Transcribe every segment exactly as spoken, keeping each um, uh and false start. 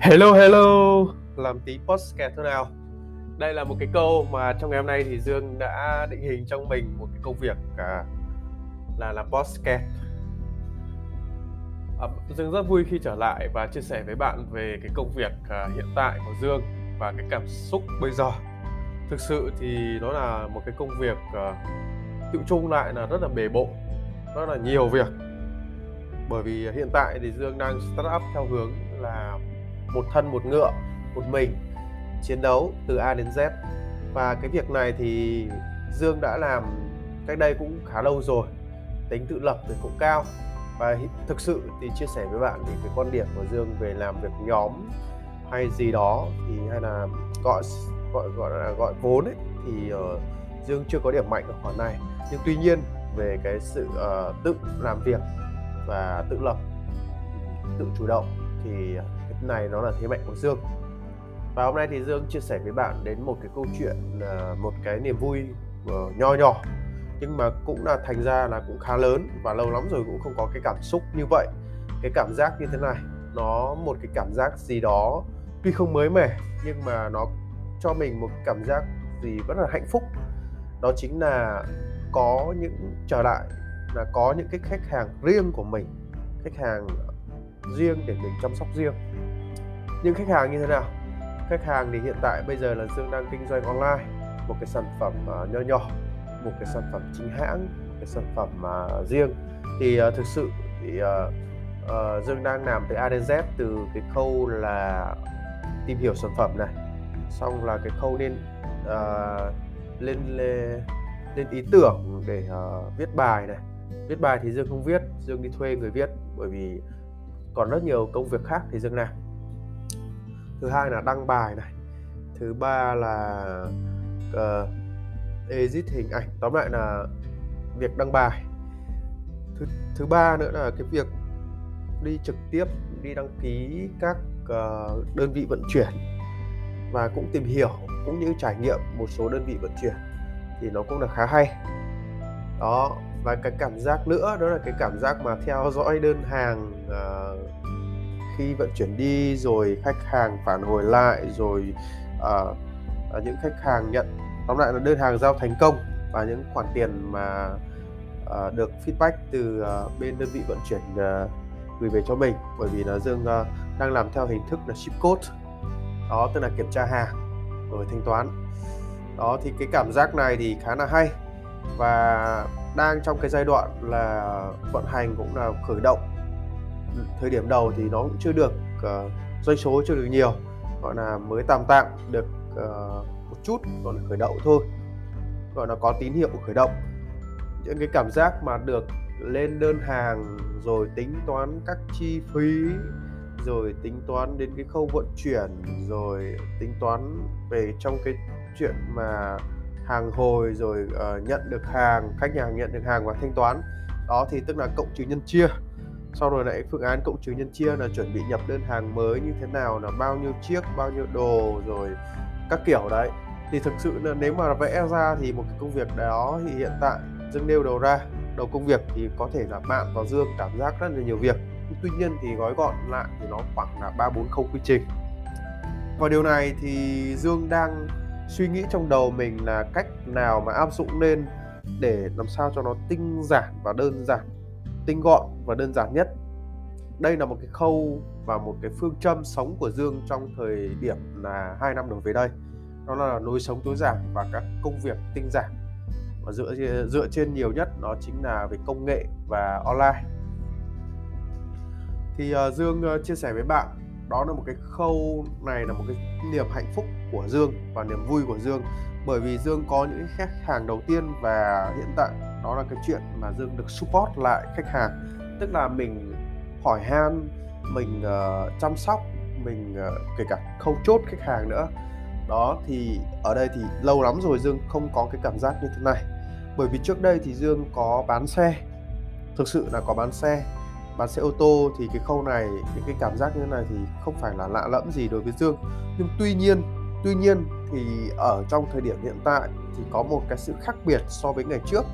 Hello hello, làm tí podcast thôi nào. Đây là một cái câu mà trong ngày hôm nay thì Dương đã định hình trong mình một cái công việc à, là làm podcast. À, Dương rất vui khi trở lại và chia sẻ với bạn về cái công việc à, hiện tại của Dương và cái cảm xúc bây giờ. Thực sự thì nó là một cái công việc à, tự chung lại là rất là bề bộ, rất là nhiều việc. Bởi vì hiện tại thì Dương đang start up theo hướng là một thân một ngựa, một mình chiến đấu từ A đến Z. Và cái việc này thì Dương đã làm cách đây cũng khá lâu rồi, tính tự lập thì cũng cao. Và thực sự thì chia sẻ với bạn thì cái quan điểm của Dương về làm việc nhóm hay gì đó thì hay là gọi gọi gọi là gọi vốn ấy, thì uh, Dương chưa có điểm mạnh ở khoản này. Nhưng tuy nhiên về cái sự uh, tự làm việc và tự lập, tự chủ động thì cái này nó là thế mạnh của Dương. Và hôm nay thì Dương chia sẻ với bạn đến một cái câu chuyện, uh, một cái niềm vui uh, nho nhỏ nhưng mà cũng là thành ra là cũng khá lớn, và lâu lắm rồi cũng không có cái cảm xúc như vậy, cái cảm giác như thế này. Nó một cái cảm giác gì đó tuy không mới mẻ nhưng mà nó cho mình một cảm giác gì rất là hạnh phúc. Đó chính là có những trở lại, là có những cái khách hàng riêng của mình, khách hàng riêng để mình chăm sóc riêng. Nhưng khách hàng như thế nào? Khách hàng thì hiện tại bây giờ là Dương đang kinh doanh online một cái sản phẩm uh, nho nhỏ, một cái sản phẩm chính hãng, một cái sản phẩm uh, riêng. Thì uh, thực sự thì uh, uh, Dương đang làm từ A đến Z, từ cái khâu là tìm hiểu sản phẩm này, xong là cái khâu nên uh, lên, lên lên ý tưởng để uh, viết bài này. Viết bài thì Dương không viết, Dương đi thuê người viết, bởi vì còn rất nhiều công việc khác thì Dương làm. Thứ hai là đăng bài này, thứ ba là uh, edit hình ảnh, tóm lại là việc đăng bài. Thứ thứ ba nữa là cái việc đi trực tiếp, đi đăng ký các uh, đơn vị vận chuyển và cũng tìm hiểu cũng như trải nghiệm một số đơn vị vận chuyển thì nó cũng là khá hay. Đó, và cái cảm giác nữa đó là cái cảm giác mà theo dõi đơn hàng uh, khi vận chuyển đi, rồi khách hàng phản hồi lại, rồi uh, những khách hàng nhận, tóm lại là đơn hàng giao thành công và những khoản tiền mà uh, được feedback từ uh, bên đơn vị vận chuyển uh, gửi về cho mình. Bởi vì là Dương uh, đang làm theo hình thức là ship code, đó tức là kiểm tra hàng rồi thanh toán. Đó thì cái cảm giác này thì khá là hay, và đang trong cái giai đoạn là vận hành cũng là khởi động. Thời điểm đầu thì nó cũng chưa được uh, doanh số chưa được nhiều, gọi là mới tạm tạm được uh, một chút, gọi là khởi động thôi, gọi là có tín hiệu của khởi động. Những cái cảm giác mà được lên đơn hàng rồi tính toán các chi phí, rồi tính toán đến cái khâu vận chuyển, rồi tính toán về trong cái chuyện mà hàng hồi, rồi uh, nhận được hàng, khách hàng nhận được hàng và thanh toán. Đó thì tức là cộng trừ nhân chia, sau rồi lại phương án cộng trừ nhân chia là chuẩn bị nhập đơn hàng mới như thế nào, là bao nhiêu chiếc, bao nhiêu đồ, rồi các kiểu đấy. Thì thực sự là nếu mà vẽ ra thì một cái công việc đó thì hiện tại Dương nêu đầu ra đầu công việc thì có thể là bạn và Dương cảm giác rất là nhiều việc. Tuy nhiên thì gói gọn lại thì nó khoảng là ba bốn khâu quy trình. Và điều này thì Dương đang suy nghĩ trong đầu mình là cách nào mà áp dụng lên để làm sao cho nó tinh giản và đơn giản, tinh gọn và đơn giản nhất. Đây là một cái khâu và một cái phương châm sống của Dương trong thời điểm là hai năm đổ về đây. Đó là lối sống tối giản và các công việc tinh giản. Và dựa, dựa trên nhiều nhất đó chính là về công nghệ và online. Thì uh, Dương uh, chia sẻ với bạn, đó là một cái khâu này là một cái niềm hạnh phúc của Dương và niềm vui của Dương. Bởi vì Dương có những khách hàng đầu tiên, và hiện tại đó là cái chuyện mà Dương được support lại khách hàng. Tức là mình hỏi han, mình uh, chăm sóc, mình uh, kể cả khâu chốt khách hàng nữa. Đó thì ở đây thì lâu lắm rồi Dương không có cái cảm giác như thế này. Bởi vì trước đây thì Dương có bán xe, thực sự là có bán xe, bán xe ô tô. Thì cái khâu này, những cái cảm giác như thế này thì không phải là lạ lẫm gì đối với Dương. Nhưng tuy nhiên, tuy nhiên thì ở trong thời điểm hiện tại thì có một cái sự khác biệt so với ngày trước.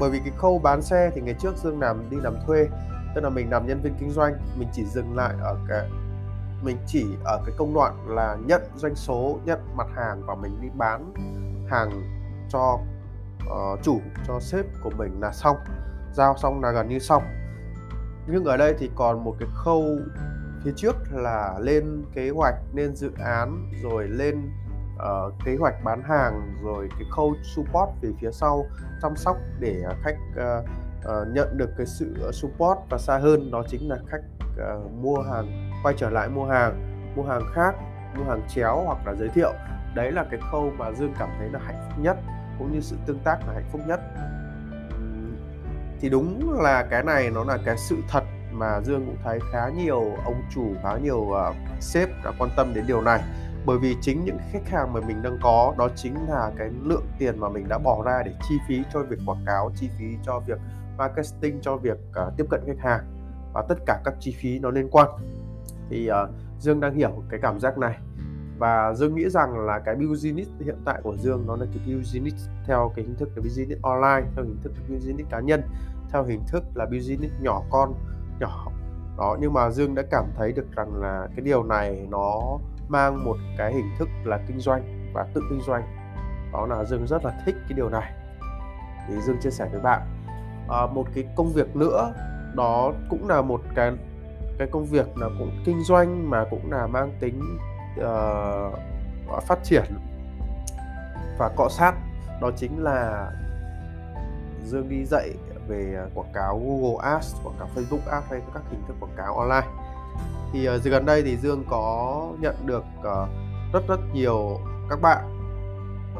Bởi vì cái khâu bán xe thì ngày trước Dương làm đi làm thuê, tức là mình làm nhân viên kinh doanh, mình chỉ dừng lại ở cái mình chỉ ở cái công đoạn là nhận doanh số, nhận mặt hàng và mình đi bán hàng cho uh, chủ, cho sếp của mình là xong, giao xong là gần như xong. Nhưng ở đây thì còn một cái khâu phía trước là lên kế hoạch, lên dự án, rồi lên uh, kế hoạch bán hàng, rồi cái khâu support về phía sau, chăm sóc để khách uh, uh, nhận được cái sự support, và xa hơn đó chính là khách uh, mua hàng, quay trở lại mua hàng, mua hàng khác, mua hàng chéo hoặc là giới thiệu. Đấy là cái khâu mà Dương cảm thấy là hạnh phúc nhất, cũng như sự tương tác là hạnh phúc nhất. Thì đúng là cái này nó là cái sự thật mà Dương cũng thấy khá nhiều ông chủ, khá nhiều uh, sếp đã quan tâm đến điều này. Bởi vì chính những khách hàng mà mình đang có, đó chính là cái lượng tiền mà mình đã bỏ ra để chi phí cho việc quảng cáo, chi phí cho việc marketing, cho việc uh, tiếp cận khách hàng và tất cả các chi phí nó liên quan. Thì uh, Dương đang hiểu cái cảm giác này. Và Dương nghĩ rằng là cái business hiện tại của Dương nó là cái business theo cái hình thức là business online, theo hình thức business cá nhân, theo hình thức là business nhỏ con, nhỏ. Đó, nhưng mà Dương đã cảm thấy được rằng là cái điều này nó mang một cái hình thức là kinh doanh và tự kinh doanh. Đó là Dương rất là thích cái điều này. Thì Dương chia sẻ với bạn. À, một cái công việc nữa, đó cũng là một cái cái công việc là cũng kinh doanh mà cũng là mang tính Uh, phát triển và cọ sát, đó chính là Dương đi dạy về quảng cáo Google Ads, quảng cáo Facebook Ads hay các hình thức quảng cáo online. Thì uh, gần đây thì Dương có nhận được uh, rất rất nhiều các bạn,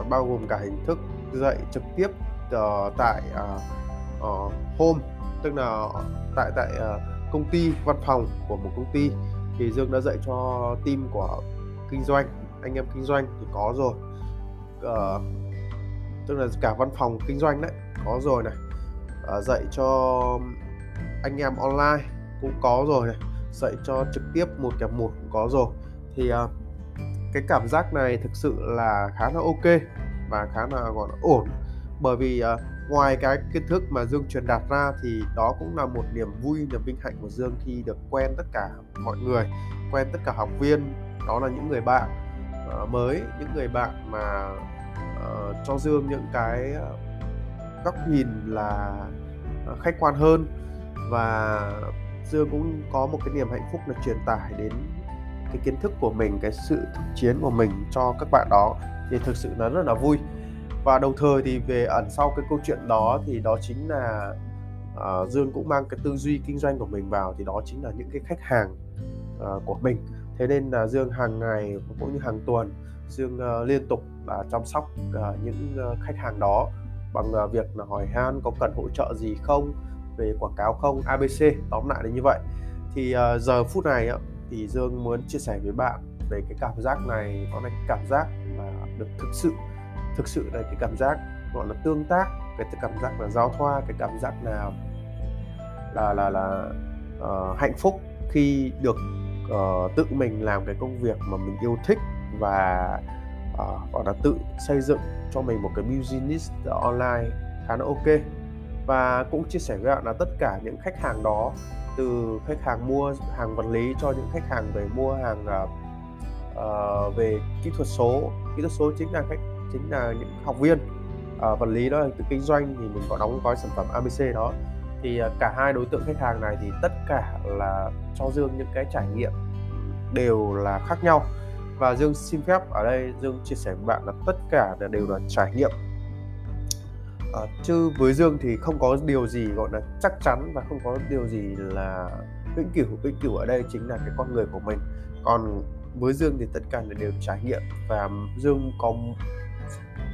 uh, bao gồm cả hình thức dạy trực tiếp uh, tại uh, uh, home, tức là tại tại uh, công ty, văn phòng của một công ty. Thì Dương đã dạy cho team của kinh doanh, anh em kinh doanh thì có rồi, uh, tức là cả văn phòng kinh doanh đấy có rồi này, uh, dạy cho anh em online cũng có rồi này, dạy cho trực tiếp một kèm một cũng có rồi. Thì uh, cái cảm giác này thực sự là khá là ok và khá là gọi là ổn, bởi vì uh, ngoài cái kiến thức mà Dương truyền đạt ra thì đó cũng là một niềm vui, niềm vinh hạnh của Dương khi được quen tất cả mọi người, quen tất cả học viên. Đó là những người bạn uh, mới, những người bạn mà uh, cho Dương những cái uh, góc nhìn là uh, khách quan hơn. Và Dương cũng có một cái niềm hạnh phúc là truyền tải đến cái kiến thức của mình, cái sự thực chiến của mình cho các bạn đó. Thì thực sự nó rất là vui. Và đồng thời thì về ẩn sau cái câu chuyện đó thì đó chính là uh, Dương cũng mang cái tư duy kinh doanh của mình vào, thì đó chính là những cái khách hàng uh, của mình. Thế nên là Dương hàng ngày cũng như hàng tuần, Dương uh, liên tục là uh, chăm sóc uh, những uh, khách hàng đó bằng uh, việc là hỏi han có cần hỗ trợ gì không, về quảng cáo không, a bê xê, tóm lại là như vậy. Thì uh, giờ phút này uh, thì Dương muốn chia sẻ với bạn về cái cảm giác này, đó là cái cảm giác mà được thực sự thực sự là cái cảm giác gọi là tương tác, cái cảm giác là giao thoa, cái cảm giác là là là, là uh, hạnh phúc khi được Uh, tự mình làm cái công việc mà mình yêu thích, và uh, gọi là tự xây dựng cho mình một cái business online khá là ok. Và cũng chia sẻ với bạn là tất cả những khách hàng đó, từ khách hàng mua hàng vật lý cho những khách hàng về mua hàng uh, uh, về kỹ thuật số. Kỹ thuật số chính là khách, chính là những học viên, uh, vật lý đó là từ kinh doanh thì mình có đóng gói sản phẩm a bê xê đó. Thì cả hai đối tượng khách hàng này thì tất cả là cho Dương những cái trải nghiệm đều là khác nhau. Và Dương xin phép ở đây Dương chia sẻ với bạn là tất cả đều là trải nghiệm, à, chứ với Dương thì không có điều gì gọi là chắc chắn và không có điều gì là vĩnh cửu. Vĩnh cửu ở đây chính là cái con người của mình. Còn với Dương thì tất cả đều trải nghiệm, và Dương có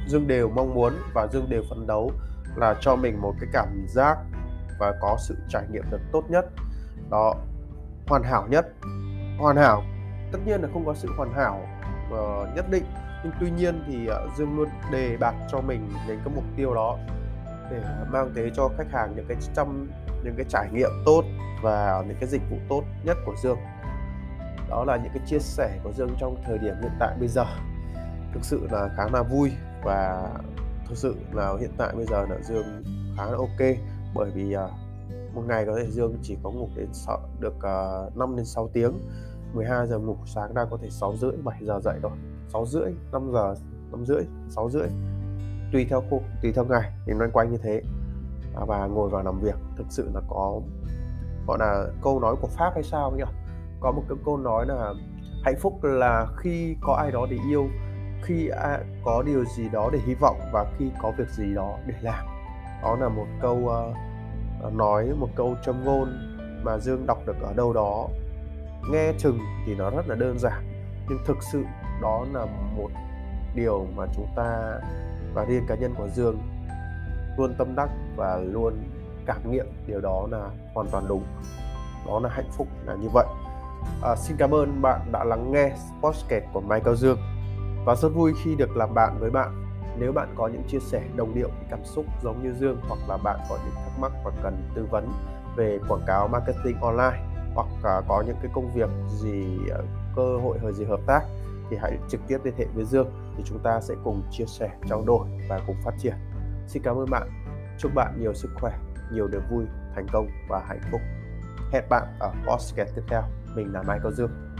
Dương đều mong muốn và Dương đều phấn đấu là cho mình một cái cảm giác và có sự trải nghiệm được tốt nhất, đó, hoàn hảo nhất. Hoàn hảo tất nhiên là không có sự hoàn hảo uh, nhất định, nhưng tuy nhiên thì uh, Dương luôn đề bạt cho mình đến cái mục tiêu đó để mang tới cho khách hàng những cái trăm những cái trải nghiệm tốt và những cái dịch vụ tốt nhất của Dương. Đó là những cái chia sẻ của Dương trong thời điểm hiện tại bây giờ, thực sự là khá là vui. Và thực sự là hiện tại bây giờ là Dương khá là ok, bởi vì một ngày có thể Dương chỉ có ngủ đến được năm đến sáu tiếng, mười hai giờ ngủ, sáng ra có thể sáu rưỡi bảy giờ dậy rồi, sáu rưỡi năm giờ năm rưỡi sáu rưỡi, tùy theo khu tùy theo ngày đến loanh quanh như thế, và ngồi vào làm việc. Thực sự là có gọi là câu nói của Pháp hay sao nhỉ, có một cái câu nói là hạnh phúc là khi có ai đó để yêu, khi có điều gì đó để hy vọng, và khi có việc gì đó để làm. Đó là một câu uh, nói, một câu châm ngôn mà Dương đọc được ở đâu đó. Nghe chừng thì nó rất là đơn giản, nhưng thực sự đó là một điều mà chúng ta và riêng cá nhân của Dương luôn tâm đắc và luôn cảm nghiệm điều đó là hoàn toàn đúng. Đó là hạnh phúc là như vậy. À, xin cảm ơn bạn đã lắng nghe podcast của Michael Dương, và rất vui khi được làm bạn với bạn. Nếu bạn có những chia sẻ đồng điệu cảm xúc giống như Dương, hoặc là bạn có những thắc mắc và cần tư vấn về quảng cáo marketing online, hoặc uh, có những cái công việc gì, uh, cơ hội hay gì hợp tác, thì hãy trực tiếp liên hệ với Dương, thì chúng ta sẽ cùng chia sẻ, trao đổi và cùng phát triển. Xin cảm ơn bạn. Chúc bạn nhiều sức khỏe, nhiều niềm vui, thành công và hẹn phúc. Hẹn bạn ở podcast tiếp theo. Mình là Michael Dương.